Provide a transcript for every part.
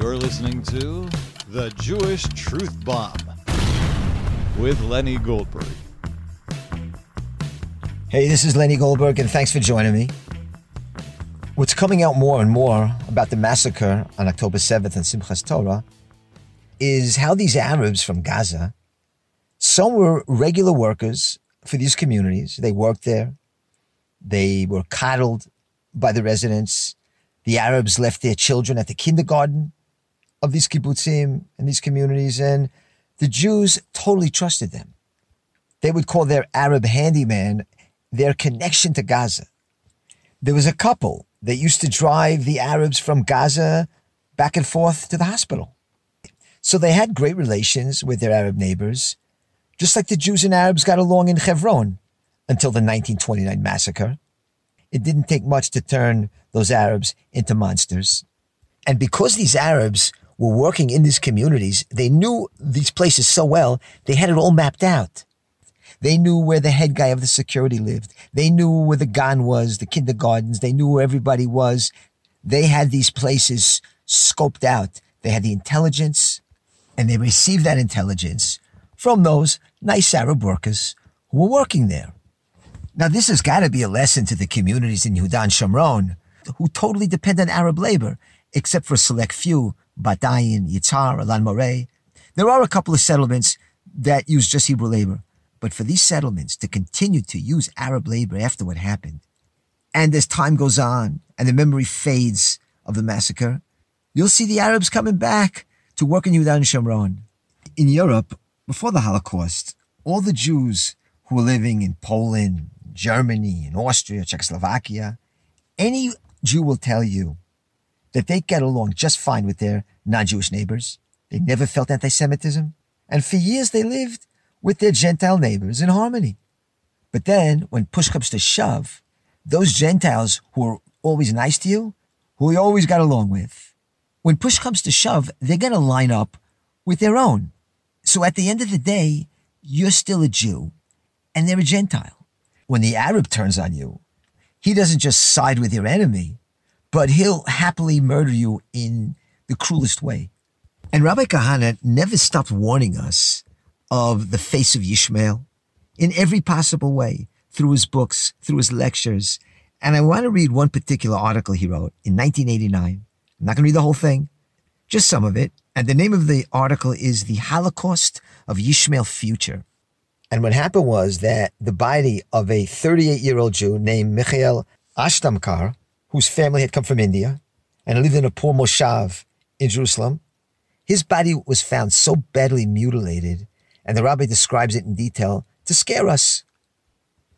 You're listening to The Jewish Truth Bomb with Lenny Goldberg. Hey, this is Lenny Goldberg, and thanks for joining me. What's coming out more and more about the massacre on October 7th in Simchas Torah is how these Arabs from Gaza, some were regular workers for these communities. They worked there. They were coddled by the residents. The Arabs left their children at the kindergarten of these kibbutzim and these communities, and the Jews totally trusted them. They would call their Arab handyman their connection to Gaza. There was a couple that used to drive the Arabs from Gaza back and forth to the hospital. So they had great relations with their Arab neighbors, just like the Jews and Arabs got along in Hebron until the 1929 massacre. It didn't take much to turn those Arabs into monsters. And because these Arabs were working in these communities, they knew these places so well, they had it all mapped out. They knew where the head guy of the security lived. They knew where the gan was, the kindergartens. They knew where everybody was. They had these places scoped out. They had the intelligence, and they received that intelligence from those nice Arab workers who were working there. Now, this has got to be a lesson to the communities in Yehuda and Shomron, who totally depend on Arab labor, except for a select few, Batayan, Yitzhar, Alan Moray. There are a couple of settlements that use just Hebrew labor. But for these settlements to continue to use Arab labor after what happened, and as time goes on and the memory fades of the massacre, you'll see the Arabs coming back to work in Yehuda and Shomron. In Europe, before the Holocaust, all the Jews who were living in Poland, Germany, and Austria, Czechoslovakia, any Jew will tell you that they get along just fine with their non-Jewish neighbors. They never felt anti-Semitism. And for years they lived with their Gentile neighbors in harmony. But then, when push comes to shove, those Gentiles who are always nice to you, who you always got along with, when push comes to shove, they're going to line up with their own. So at the end of the day, you're still a Jew, and they're a Gentile. When the Arab turns on you, he doesn't just side with your enemy, but he'll happily murder you in the cruelest way. And Rabbi Kahane never stopped warning us of the face of Yishmael in every possible way, through his books, through his lectures. And I want to read one particular article he wrote in 1989. I'm not going to read the whole thing, just some of it. And the name of the article is The Holocaust of Yishmael Future. And what happened was that the body of a 38-year-old Jew named Mikhail Ashtamker, whose family had come from India and lived in a poor moshav in Jerusalem, his body was found so badly mutilated, and the rabbi describes it in detail to scare us,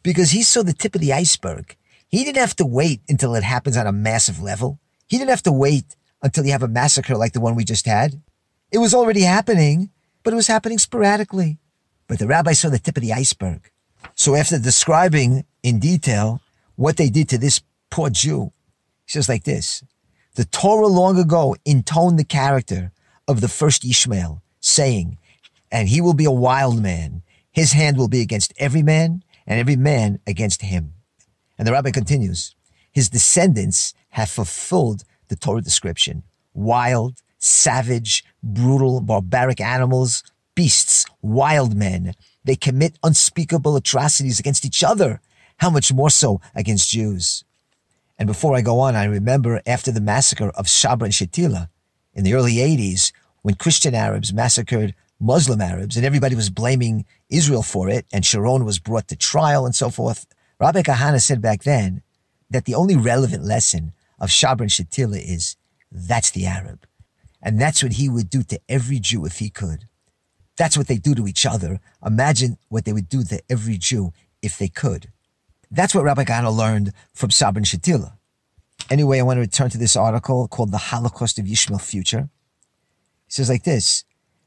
because he saw the tip of the iceberg. He didn't have to wait until it happens on a massive level. He didn't have to wait until you have a massacre like the one we just had. It was already happening, but it was happening sporadically. But the rabbi saw the tip of the iceberg. So after describing in detail what they did to this poor Jew, he says like this: the Torah long ago intoned the character of the first Yishmael, saying, "And he will be a wild man. His hand will be against every man, and every man against him." And the rabbi continues, his descendants have fulfilled the Torah description: wild, savage, brutal, barbaric animals, beasts, wild men. They commit unspeakable atrocities against each other. How much more so against Jews? And before I go on, I remember after the massacre of Sabra and Shatila in the early 80s, when Christian Arabs massacred Muslim Arabs, and everybody was blaming Israel for it, and Sharon was brought to trial and so forth, Rabbi Kahane said back then that the only relevant lesson of Sabra and Shatila is, that's the Arab. And that's what he would do to every Jew if he could. That's what they do to each other. Imagine what they would do to every Jew if they could. That's what Rabbi Kahane learned from Sabra and Shatila. Anyway, I want to return to this article called The Holocaust of Yishmael Future. He says like this: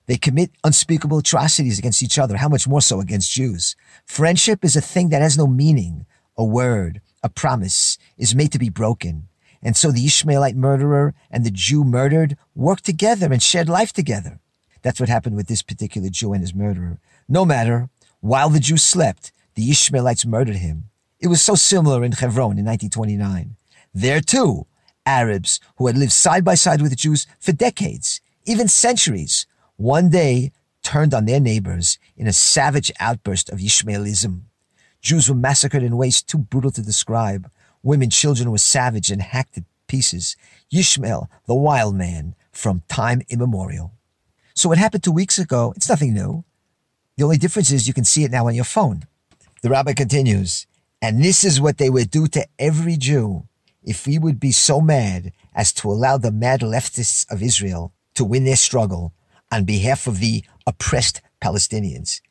they commit unspeakable atrocities against each other. How much more so against Jews? Friendship is a thing that has no meaning. A word, a promise, is made to be broken. And so the Ishmaelite murderer and the Jew murdered worked together and shared life together. That's what happened with this particular Jew and his murderer. No matter, while the Jew slept, the Ishmaelites murdered him. It was so similar in Hebron in 1929. There too, Arabs who had lived side by side with the Jews for decades, even centuries, one day turned on their neighbors in a savage outburst of Yishmaelism. Jews were massacred in ways too brutal to describe. Women, children were savaged and hacked to pieces. Yishmael, the wild man, from time immemorial. So what happened 2 weeks ago, it's nothing new. The only difference is you can see it now on your phone. The rabbi continues, and this is what they would do to every Jew if we would be so mad as to allow the mad leftists of Israel to win their struggle on behalf of the oppressed Palestinians.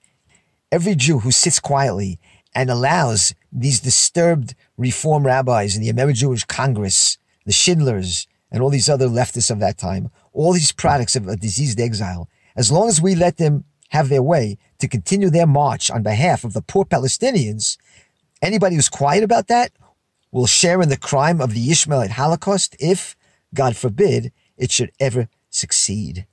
Every Jew who sits quietly and allows these disturbed reform rabbis in the American Jewish Congress, the Schindlers, and all these other leftists of that time, all these products of a diseased exile, as long as we let them have their way to continue their march on behalf of the poor Palestinians, anybody who's quiet about that will share in the crime of the Yishmaelite Holocaust if, God forbid, it should ever succeed.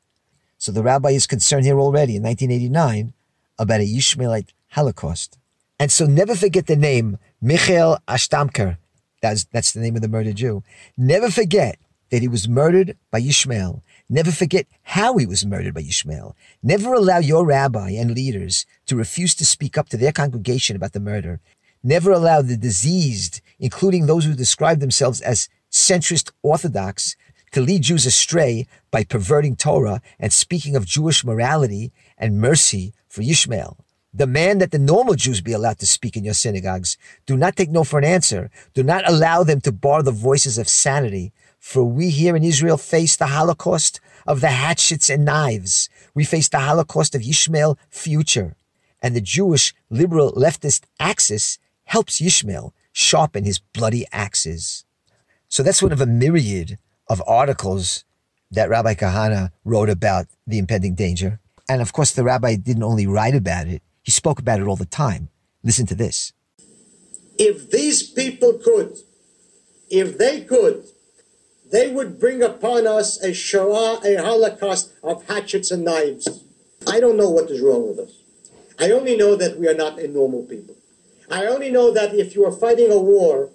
So the rabbi is concerned here already in 1989 about a Yishmaelite Holocaust. And so never forget the name Mikhail Ashtamker. That's the name of the murdered Jew. Never forget that he was murdered by Yishmael. Never forget how he was murdered by Yishmael. Never allow your rabbi and leaders to refuse to speak up to their congregation about the murder. Never allow the diseased, including those who describe themselves as centrist Orthodox, to lead Jews astray by perverting Torah and speaking of Jewish morality and mercy for Yishmael. Demand that the normal Jews be allowed to speak in your synagogues. Do not take no for an answer. Do not allow them to bar the voices of sanity. For we here in Israel face the Holocaust of the hatchets and knives. We face the Holocaust of Yishmael future. And the Jewish liberal leftist axis helps Yishmael sharpen his bloody axes. So that's one of a myriad of articles that Rabbi Kahane wrote about the impending danger. And of course, the rabbi didn't only write about it. He spoke about it all the time. Listen to this. If these people could, if they could, they would bring upon us a Shoah, a Holocaust of hatchets and knives. I don't know what is wrong with us. I only know that we are not a normal people. I only know that if you are fighting a war,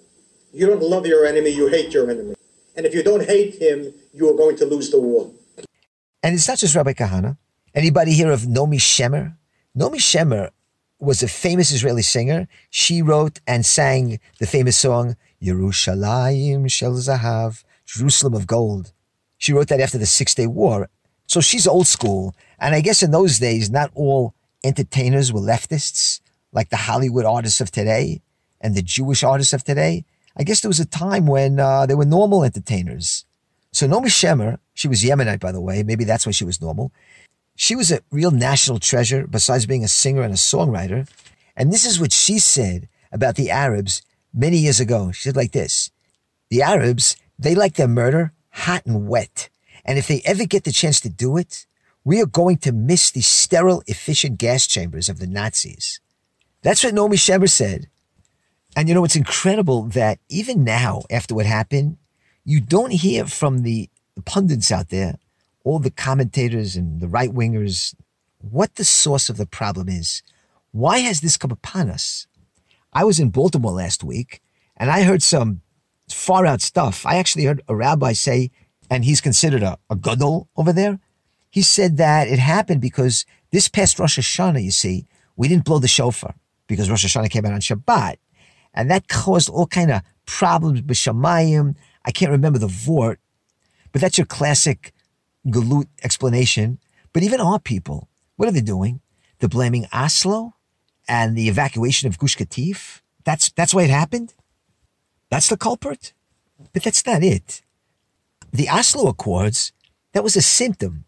you don't love your enemy, you hate your enemy. And if you don't hate him, you are going to lose the war. And it's not just Rabbi Kahane. Anybody hear of Naomi Shemer? Naomi Shemer was a famous Israeli singer. She wrote and sang the famous song, Yerushalayim Shel Zahav, Jerusalem of Gold. She wrote that after the Six-Day War. So she's old school. And I guess in those days, not all entertainers were leftists, like the Hollywood artists of today and the Jewish artists of today. I guess there was a time when there were normal entertainers. So Naomi Shemer, she was Yemenite, by the way. Maybe that's why she was normal. She was a real national treasure, besides being a singer and a songwriter. And this is what she said about the Arabs many years ago. She said like this, the Arabs, they like their murder hot and wet. And if they ever get the chance to do it, we are going to miss the sterile, efficient gas chambers of the Nazis. That's what Naomi Shemer said. And you know, it's incredible that even now, after what happened, you don't hear from the pundits out there, all the commentators and the right-wingers, what the source of the problem is. Why has this come upon us? I was in Baltimore last week, and I heard some far-out stuff. I actually heard a rabbi say, and he's considered a gadol over there, he said that it happened because this past Rosh Hashanah, you see, we didn't blow the shofar because Rosh Hashanah came out on Shabbat. And that caused all kind of problems with Shamayim. I can't remember the vort, but that's your classic Galut explanation. But even our people, what are they doing? They're blaming Oslo and the evacuation of Gush Katif. That's why it happened? That's the culprit? But that's not it. The Oslo Accords, that was a symptom.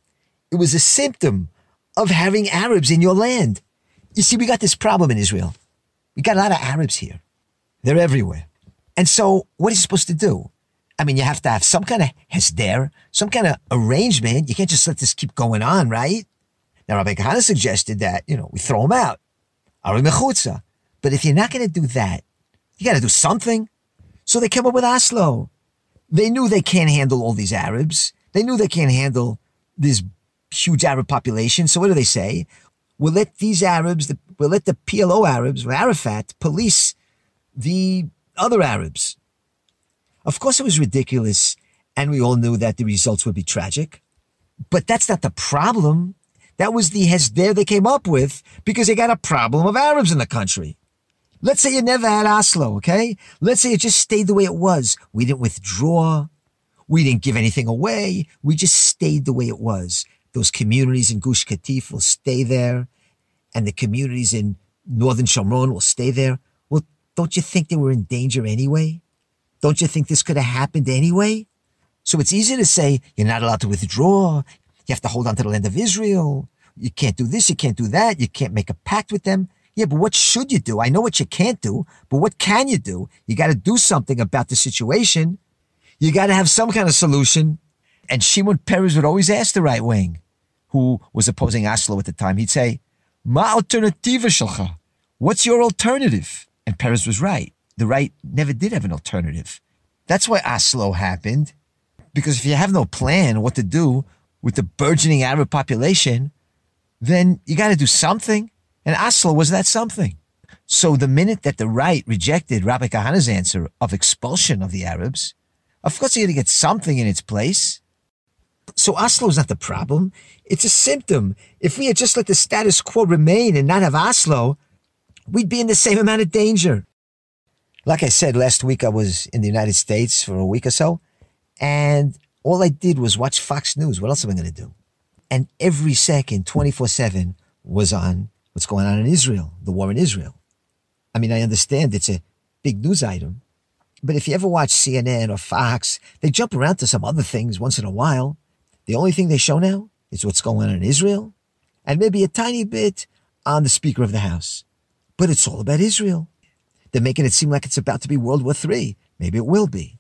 It was a symptom of having Arabs in your land. You see, we got this problem in Israel. We got a lot of Arabs here. They're everywhere. And so what are you supposed to do? I mean, you have to have some kind of Hesder, some kind of arrangement. You can't just let this keep going on, right? Now, Rabbi Kahane suggested that, you know, we throw them out. But if you're not going to do that, you got to do something. So they came up with Oslo. They knew they can't handle all these Arabs. They knew they can't handle this huge Arab population. So what do they say? We'll let these Arabs, we'll let the PLO Arabs, Arafat, police the other Arabs. Of course it was ridiculous And we all knew that the results would be tragic. But that's not the problem. That was the Hesder they came up with because they got a problem of Arabs in the country. Let's say you never had Oslo, okay? Let's say it just stayed the way it was. We didn't withdraw. We didn't give anything away. We just stayed the way it was. Those communities in Gush Katif will stay there, and the communities in northern Shomron will stay there. Well, don't you think they were in danger anyway? Don't you think this could have happened anyway? So it's easy to say, you're not allowed to withdraw. You have to hold on to the land of Israel. You can't do this, you can't do that. You can't make a pact with them. Yeah, but what should you do? I know what you can't do, but what can you do? You got to do something about the situation. You got to have some kind of solution. And Shimon Peres would always ask the right wing, who was opposing Oslo at the time. He'd say, Ma alternativa shalcha? What's your alternative? And Peres was right. The right never did have an alternative. That's why Oslo happened. Because if you have no plan what to do with the burgeoning Arab population, then you got to do something. And Oslo was that something. So the minute that the right rejected Rabbi Kahane's answer of expulsion of the Arabs, of course you're going to get something in its place. So Oslo is not the problem. It's a symptom. If we had just let the status quo remain and not have Oslo, we'd be in the same amount of danger. Like I said, last week I was in the United States for a week or so. And all I did was watch Fox News. What else am I going to do? And every second, 24/7, was on what's going on in Israel, the war in Israel. I mean, I understand it's a big news item, but if you ever watch CNN or Fox, they jump around to some other things once in a while. The only thing they show now is what's going on in Israel and maybe a tiny bit on the Speaker of the House. But it's all about Israel. They're making it seem like it's about to be World War III. Maybe it will be.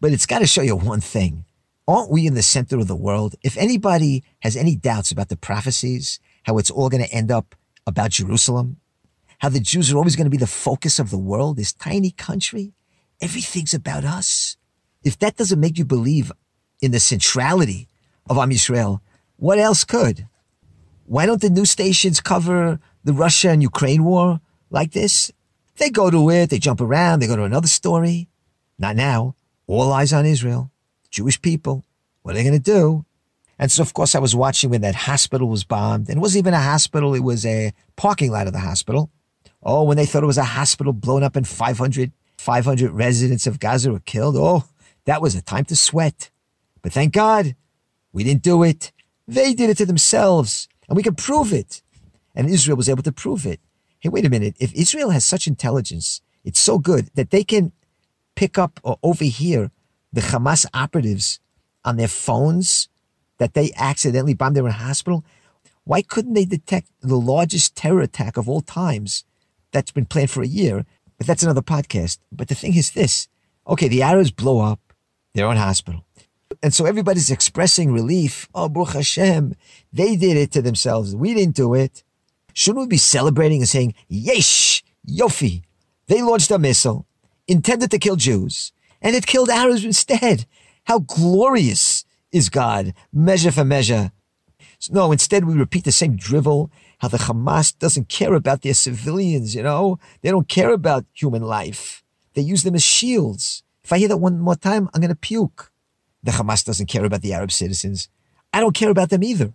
But it's got to show you one thing. Aren't we in the center of the world? If anybody has any doubts about the prophecies, how it's all going to end up about Jerusalem, how the Jews are always going to be the focus of the world, this tiny country, everything's about us. If that doesn't make you believe in the centrality of Am Yisrael, what else could? Why don't the news stations cover the Russia and Ukraine war like this? They go to it, they jump around, they go to another story. Not now. All eyes on Israel, Jewish people. What are they going to do? And so, of course, I was watching when that hospital was bombed. And it wasn't even a hospital. It was a parking lot of the hospital. Oh, when they thought it was a hospital blown up and 500 residents of Gaza were killed. Oh, that was a time to sweat. But thank God we didn't do it. They did it to themselves. And we can prove it. And Israel was able to prove it. Hey, wait a minute. If Israel has such intelligence, it's so good that they can pick up or overhear the Hamas operatives on their phones that they accidentally bombed their own hospital. Why couldn't they detect the largest terror attack of all times that's been planned for a year? But that's another podcast. But the thing is this. Okay, the Arabs blow up their own hospital. And so everybody's expressing relief. Oh, Baruch Hashem, they did it to themselves. We didn't do it. Shouldn't we be celebrating and saying, yesh, yofi, they launched a missile intended to kill Jews, and it killed Arabs instead. How glorious is God, measure for measure. So, no, instead we repeat the same drivel, how the Hamas doesn't care about their civilians, you know? They don't care about human life. They use them as shields. If I hear that one more time, I'm going to puke. The Hamas doesn't care about the Arab citizens. I don't care about them either.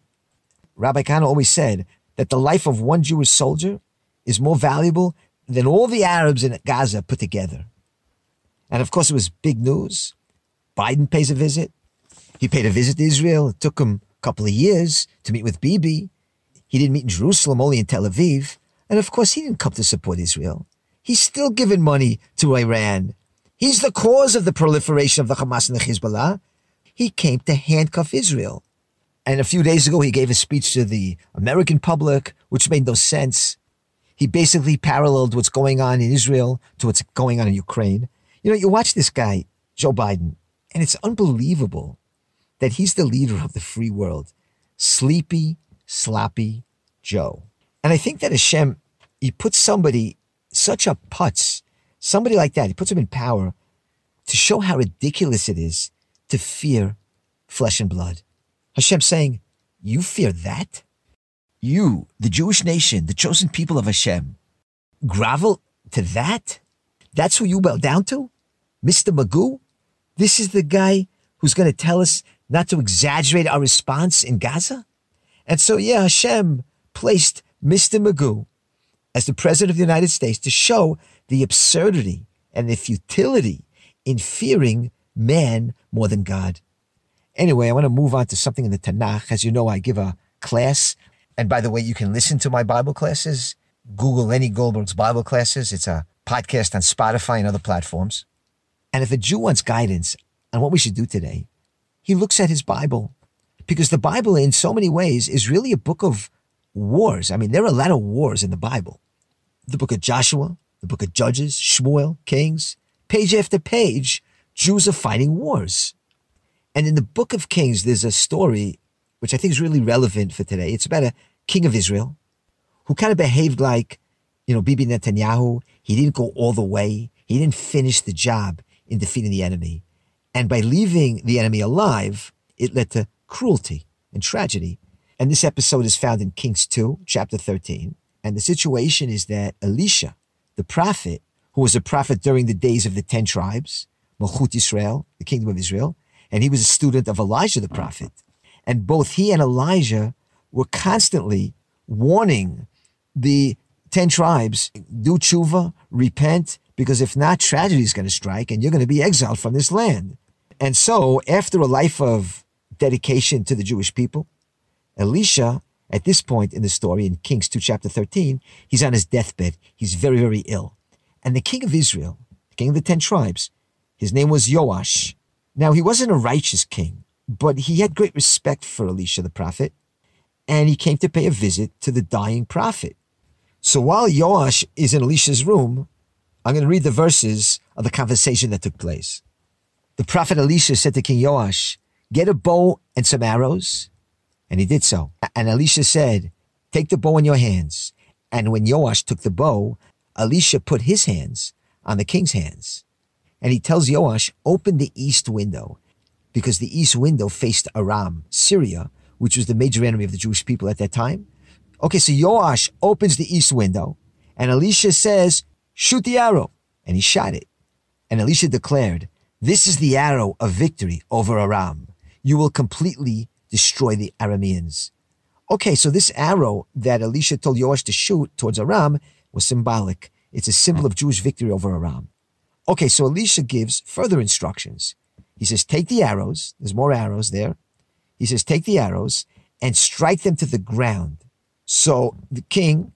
Rabbi Kahane always said that the life of one Jewish soldier is more valuable than all the Arabs in Gaza put together. And of course, it was big news. Biden pays a visit. He paid a visit to Israel. It took him a couple of years to meet with Bibi. He didn't meet in Jerusalem, only in Tel Aviv. And of course, he didn't come to support Israel. He's still giving money to Iran. He's the cause of the proliferation of the Hamas and the Hezbollah. He came to handcuff Israel. And a few days ago, he gave a speech to the American public, which made no sense. He basically paralleled what's going on in Israel to what's going on in Ukraine. You know, you watch this guy, Joe Biden, and it's unbelievable that he's the leader of the free world. Sleepy, sloppy Joe. And I think that Hashem, he puts somebody, such a putz, somebody like that, he puts him in power to show how ridiculous it is to fear flesh and blood. Hashem saying, you fear that? You, the Jewish nation, the chosen people of Hashem, grovel to that? That's who you bow down to? Mr. Magoo? This is the guy who's going to tell us not to exaggerate our response in Gaza? And so, yeah, Hashem placed Mr. Magoo as the president of the United States to show the absurdity and the futility in fearing man more than God. Anyway, I want to move on to something in the Tanakh. As you know, I give a class. And by the way, you can listen to my Bible classes. Google Lenny Goldberg's Bible classes. It's a podcast on Spotify and other platforms. And if a Jew wants guidance on what we should do today, he looks at his Bible, because the Bible in so many ways is really a book of wars. I mean, there are a lot of wars in the Bible. The book of Joshua, the book of Judges, Shmuel, Kings, page after page, Jews are fighting wars. And in the book of Kings, there's a story which I think is really relevant for today. It's about a king of Israel who kind of behaved like, you know, Bibi Netanyahu. He didn't go all the way. He didn't finish the job in defeating the enemy. And by leaving the enemy alive, it led to cruelty and tragedy. And this episode is found in Kings 2, chapter 13. And the situation is that Elisha, the prophet, who was a prophet during the days of the 10 tribes, Malchut Israel, the kingdom of Israel, and he was a student of Elijah the prophet. And both he and Elijah were constantly warning the 10 tribes, do tshuva, repent, because if not, tragedy is going to strike and you're going to be exiled from this land. And so after a life of dedication to the Jewish people, Elisha, at this point in the story in Kings 2, chapter 13, he's on his deathbed. He's very, very ill. And the king of Israel, the king of the 10 tribes, his name was Yoash. Now, he wasn't a righteous king, but he had great respect for Elisha the prophet, and he came to pay a visit to the dying prophet. So while Yoash is in Elisha's room, I'm going to read the verses of the conversation that took place. The prophet Elisha said to King Yoash, "Get a bow and some arrows." And he did so. And Elisha said, "Take the bow in your hands." And when Yoash took the bow, Elisha put his hands on the king's hands. And he tells Yoash, "Open the east window," because the east window faced Aram, Syria, which was the major enemy of the Jewish people at that time. Okay, so Yoash opens the east window, and Elisha says, "Shoot the arrow." And he shot it. And Elisha declared, "This is the arrow of victory over Aram. You will completely destroy the Arameans." Okay, so this arrow that Elisha told Yoash to shoot towards Aram was symbolic. It's a symbol of Jewish victory over Aram. Okay, so Elisha gives further instructions. He says, "Take the arrows." There's more arrows there. He says, "Take the arrows and strike them to the ground." So the king,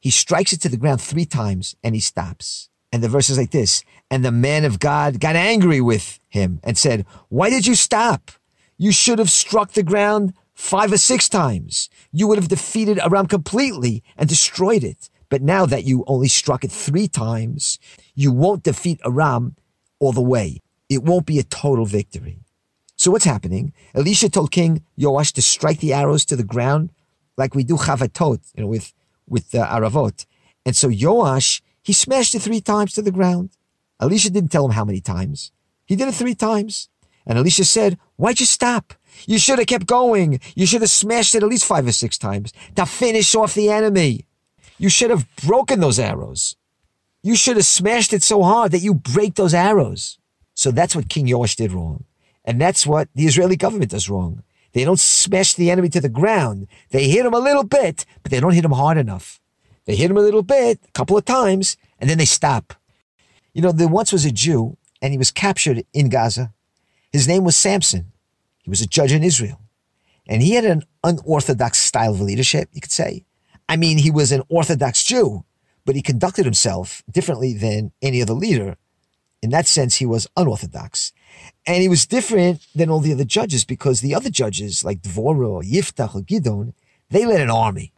he strikes it to the ground 3 times and he stops. And the verse is like this: "And the man of God got angry with him and said, 'Why did you stop? You should have struck the ground 5 or 6 times. You would have defeated Aram completely and destroyed it. But now that you only struck it 3 times, you won't defeat Aram all the way. It won't be a total victory.'" So what's happening? Elisha told King Yoash to strike the arrows to the ground like we do chavatot, you know, with aravot. And so Yoash, he smashed it 3 times to the ground. Elisha didn't tell him how many times. He did it 3 times. And Elisha said, "Why'd you stop? You should have kept going. You should have smashed it at least 5 or 6 times to finish off the enemy. You should have broken those arrows. You should have smashed it so hard that you break those arrows." So that's what King Yoash did wrong. And that's what the Israeli government does wrong. They don't smash the enemy to the ground. They hit him a little bit, but they don't hit him hard enough. They hit him a little bit, a couple of times, and then they stop. You know, there once was a Jew, and he was captured in Gaza. His name was Samson. He was a judge in Israel. And he had an unorthodox style of leadership, you could say. I mean, he was an Orthodox Jew, but he conducted himself differently than any other leader. In that sense, he was unorthodox. And he was different than all the other judges, because the other judges, like Dvorah or Yiftach or Gidon, they led an army.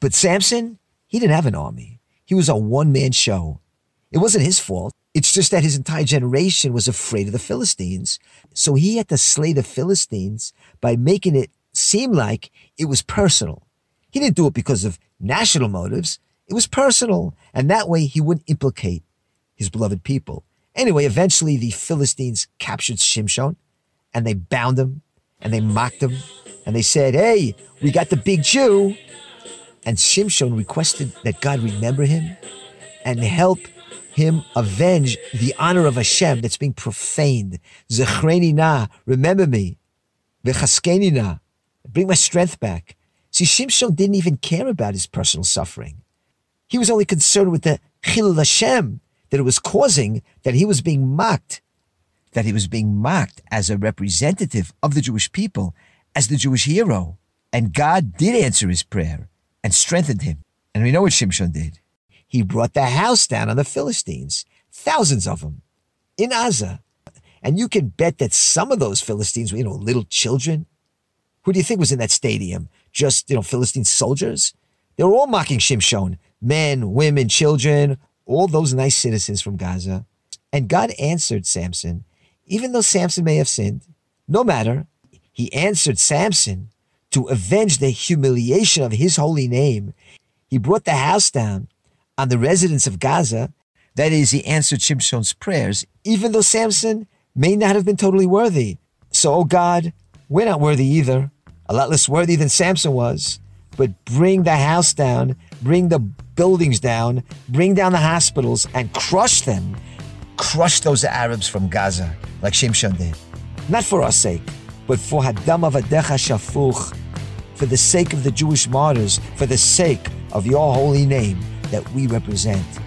But Samson, he didn't have an army. He was a one-man show. It wasn't his fault. It's just that his entire generation was afraid of the Philistines. So he had to slay the Philistines by making it seem like it was personal. He didn't do it because of national motives. It was personal. And that way he wouldn't implicate his beloved people. Anyway, eventually the Philistines captured Shimshon, and they bound him, and they mocked him, and they said, "Hey, we got the big Jew." And Shimshon requested that God remember him and help him avenge the honor of Hashem that's being profaned. Zechreni na, remember me. V'chaskeni na, bring my strength back. See, Shimshon didn't even care about his personal suffering. He was only concerned with the chilul Hashem that it was causing, that he was being mocked, that he was being mocked as a representative of the Jewish people, as the Jewish hero. And God did answer his prayer and strengthened him. And we know what Shimshon did. He brought the house down on the Philistines, thousands of them, in Gaza. And you can bet that some of those Philistines were, little children. Who do you think was in that stadium? Just, Philistine soldiers? They were all mocking Shimshon. Men, women, children, all those nice citizens from Gaza. And God answered Samson, even though Samson may have sinned. No matter. He answered Samson to avenge the humiliation of his holy name. He brought the house down on the residents of Gaza. That is, he answered Shimshon's prayers, even though Samson may not have been totally worthy. So, oh God, we're not worthy either. A lot less worthy than Samson was. But bring the house down, bring the buildings down, bring down the hospitals and crush them. Crush those Arabs from Gaza, like Shimshon did. Not for our sake, but for Hadam Avadecha Shafuch, for the sake of the Jewish martyrs, for the sake of your holy name that we represent.